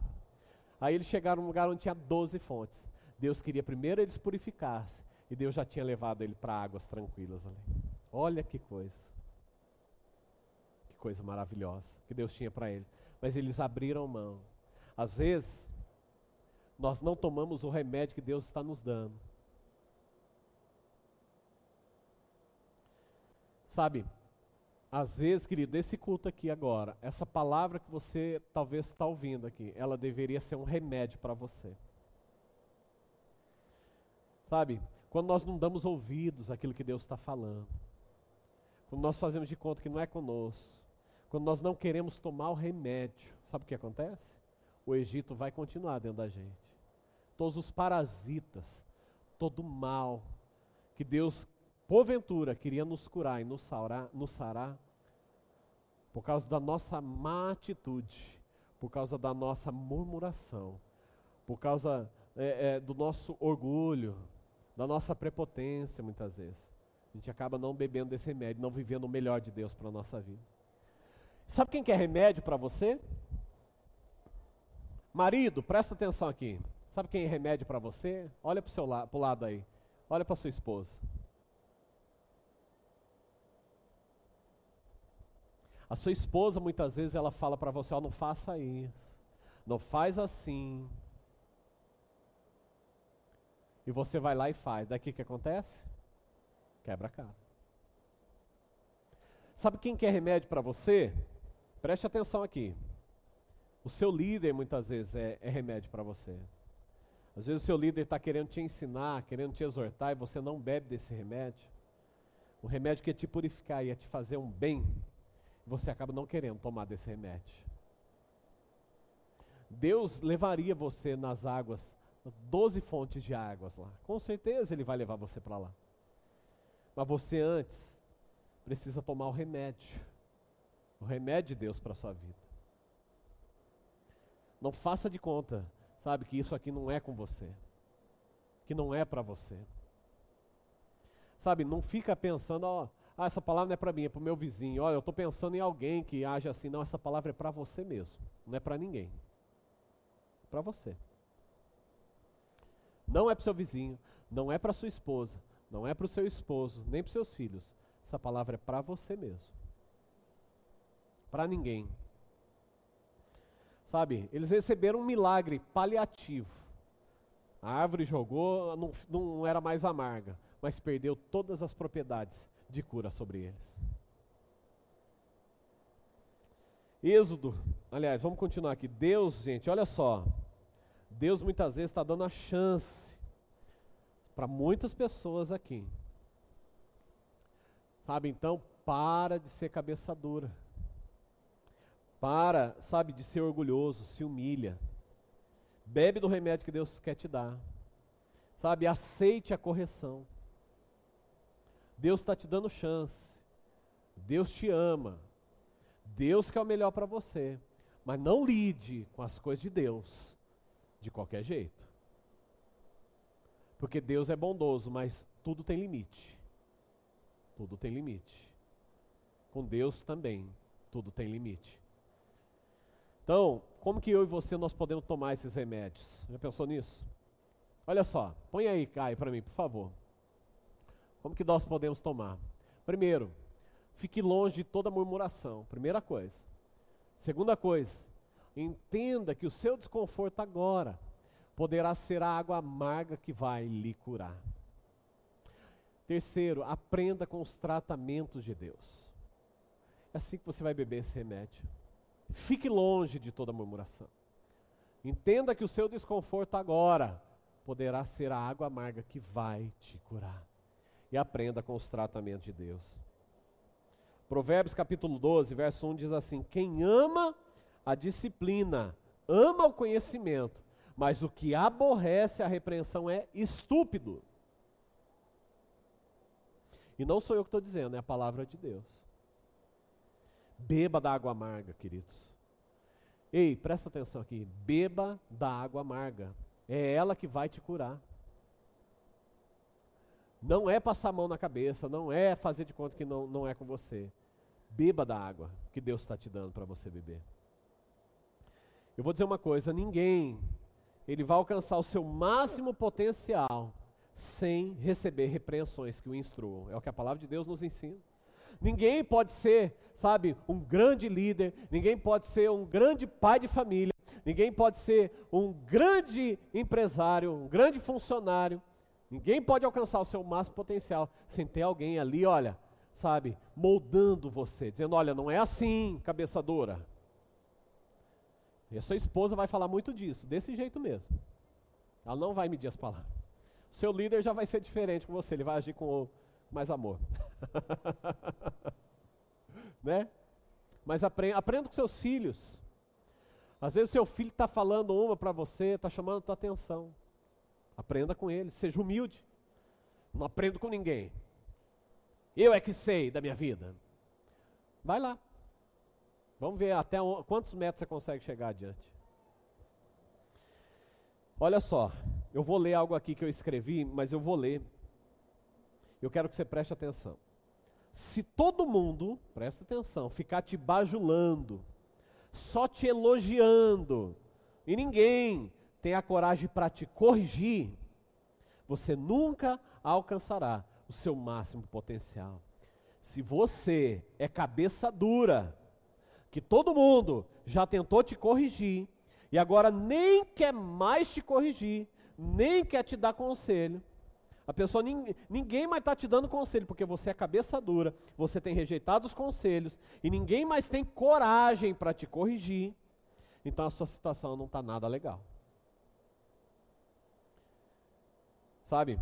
aí eles chegaram a um lugar onde tinha 12 fontes. Deus queria primeiro eles purificassem, e Deus já tinha levado ele para águas tranquilas ali. Olha que coisa maravilhosa que Deus tinha para eles, mas eles abriram mão. Às vezes, nós não tomamos o remédio que Deus está nos dando. Sabe, às vezes, querido, esse culto aqui agora, essa palavra que você talvez está ouvindo aqui, ela deveria ser um remédio para você. Sabe, quando nós não damos ouvidos àquilo que Deus está falando, quando nós fazemos de conta que não é conosco, quando nós não queremos tomar o remédio, sabe o que acontece? O Egito vai continuar dentro da gente. Todos os parasitas, todo o mal que Deus, porventura, queria nos curar e nos sarar, por causa da nossa má atitude, por causa da nossa murmuração, por causa do nosso orgulho, da nossa prepotência, muitas vezes. A gente acaba não bebendo desse remédio, não vivendo o melhor de Deus para a nossa vida. Sabe quem quer remédio para você? Marido, presta atenção aqui. Sabe quem é remédio para você? Olha para o seu lado aí. Olha para sua esposa. A sua esposa, muitas vezes, ela fala para você, não faça isso, não faz assim. E você vai lá e faz. Daqui o que acontece? Quebra a cara. Sabe quem quer remédio para você? Preste atenção aqui. O seu líder, muitas vezes, é remédio para você. Às vezes o seu líder está querendo te ensinar, querendo te exortar, e você não bebe desse remédio. O remédio que ia te purificar, ia te fazer um bem, você acaba não querendo tomar desse remédio. Deus levaria você nas águas, 12 fontes de águas lá. Com certeza Ele vai levar você para lá. Mas você antes precisa tomar o remédio de Deus para a sua vida. Não faça de conta, sabe, que isso aqui não é com você, que não é para você. Sabe, não fica pensando, essa palavra não é para mim, é para o meu vizinho, eu estou pensando em alguém que age assim. Não, essa palavra é para você mesmo, não é para ninguém, é para você. Não é para o seu vizinho, não é para sua esposa, não é para o seu esposo, nem para os seus filhos. Essa palavra é para você mesmo, para ninguém. Sabe, eles receberam um milagre paliativo. A árvore jogou, não era mais amarga, mas perdeu todas as propriedades de cura sobre eles. Êxodo, aliás, vamos continuar aqui. Deus, gente, olha só. Deus muitas vezes está dando a chance para muitas pessoas aqui. Sabe, então, para de ser cabeça dura. Para, sabe, de ser orgulhoso, se humilha. Bebe do remédio que Deus quer te dar. Sabe, aceite a correção. Deus está te dando chance. Deus te ama. Deus quer o melhor para você. Mas não lide com as coisas de Deus de qualquer jeito. Porque Deus é bondoso, mas tudo tem limite. Tudo tem limite. Com Deus também, tudo tem limite. Então, como que eu e você, nós podemos tomar esses remédios? Já pensou nisso? Olha só, põe aí, Caio, para mim, por favor. Como que nós podemos tomar? Primeiro, fique longe de toda murmuração, primeira coisa. Segunda coisa, entenda que o seu desconforto agora poderá ser a água amarga que vai lhe curar. Terceiro, aprenda com os tratamentos de Deus. É assim que você vai beber esse remédio. Fique longe de toda murmuração. Entenda que o seu desconforto agora poderá ser a água amarga que vai te curar. e aprenda com os tratamentos de Deus. Provérbios capítulo 12, verso 1 diz assim: quem ama a disciplina, ama o conhecimento, mas o que aborrece a repreensão é estúpido. E não sou eu que estou dizendo, é a palavra de Deus. Beba da água amarga, queridos. Ei, presta atenção aqui, beba da água amarga. É ela que vai te curar. Não é passar a mão na cabeça, não é fazer de conta que não é com você. Beba da água que Deus está te dando para você beber. Eu vou dizer uma coisa, ninguém, ele vai alcançar o seu máximo potencial sem receber repreensões que o instruam. É o que a palavra de Deus nos ensina. Ninguém pode ser, sabe, um grande líder, ninguém pode ser um grande pai de família, ninguém pode ser um grande empresário, um grande funcionário, ninguém pode alcançar o seu máximo potencial sem ter alguém ali, olha, sabe, moldando você, dizendo, olha, não é assim, cabeça dura. E a sua esposa vai falar muito disso, desse jeito mesmo. Ela não vai medir as palavras. O seu líder já vai ser diferente com você, ele vai agir com mais amor. Né? Mas aprenda com seus filhos. Às vezes o seu filho está falando uma para você, está chamando a tua atenção. Aprenda com ele, seja humilde. Não aprendo com ninguém. Eu é que sei da minha vida. Vai lá. Vamos ver até quantos metros você consegue chegar adiante. Olha só, eu vou ler algo aqui que eu escrevi, mas eu vou ler. Eu quero que você preste atenção. Se todo mundo, presta atenção, ficar te bajulando, só te elogiando, e ninguém tem a coragem para te corrigir, você nunca alcançará o seu máximo potencial. Se você é cabeça dura, que todo mundo já tentou te corrigir, e agora nem quer mais te corrigir, nem quer te dar conselho, a pessoa, ninguém mais está te dando conselho, porque você é cabeça dura, você tem rejeitado os conselhos, e ninguém mais tem coragem para te corrigir, então a sua situação não está nada legal. Sabe?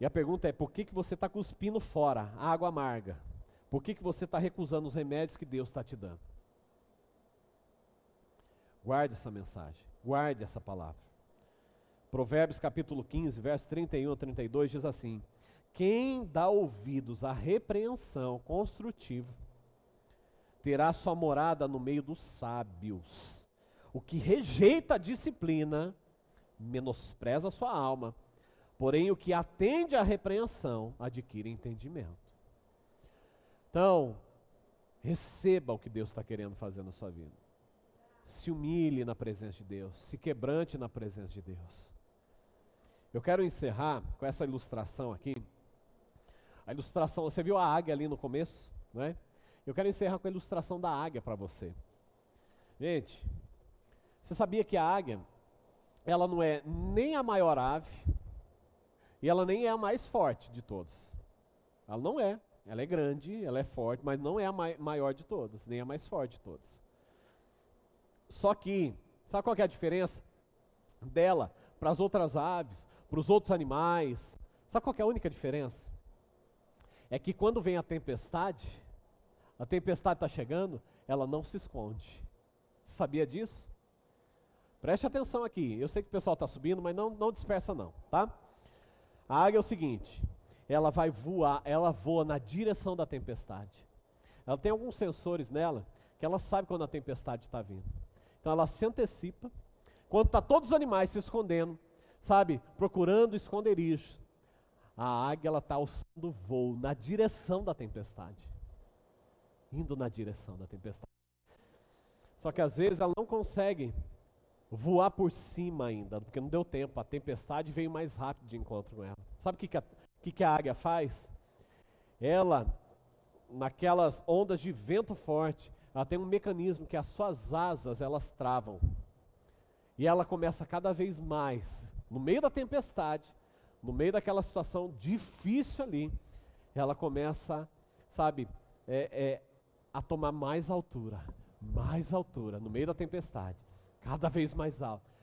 E a pergunta é, por que que você está cuspindo fora a água amarga? Por que que você está recusando os remédios que Deus está te dando? Guarde essa mensagem, guarde essa palavra. Provérbios capítulo 15, verso 31 a 32 diz assim: quem dá ouvidos à repreensão construtiva terá sua morada no meio dos sábios. O que rejeita a disciplina menospreza a sua alma, porém o que atende à repreensão adquire entendimento. Então, receba o que Deus está querendo fazer na sua vida. Se humilhe na presença de Deus, se quebrante na presença de Deus. Eu quero encerrar com essa ilustração aqui. A ilustração, você viu a águia ali no começo, né? Eu quero encerrar com a ilustração da águia para você. Gente, você sabia que a águia, ela não é nem a maior ave, e ela nem é a mais forte de todas. Ela não é, ela é grande, ela é forte, mas não é a maior de todas, nem a mais forte de todas. Só que, sabe qual que é a diferença dela para as outras aves, para os outros animais? Sabe qual que é a única diferença? É que quando vem a tempestade está chegando, ela não se esconde. Você sabia disso? Preste atenção aqui, eu sei que o pessoal está subindo, mas não dispersa não, tá? A águia é o seguinte, ela vai voar, ela voa na direção da tempestade. Ela tem alguns sensores nela, que ela sabe quando a tempestade está vindo. Então ela se antecipa, quando está todos os animais se escondendo, sabe, procurando esconderijo, a águia ela está alçando o voo na direção da tempestade, indo na direção da tempestade. Só que às vezes ela não consegue voar por cima ainda, porque não deu tempo, a tempestade veio mais rápido de encontro com ela. Sabe o que a águia faz? Ela, naquelas ondas de vento forte, ela tem um mecanismo que as suas asas, elas travam. E ela começa cada vez mais, no meio da tempestade, no meio daquela situação difícil ali, ela começa, sabe, a tomar mais altura, no meio da tempestade, cada vez mais alto.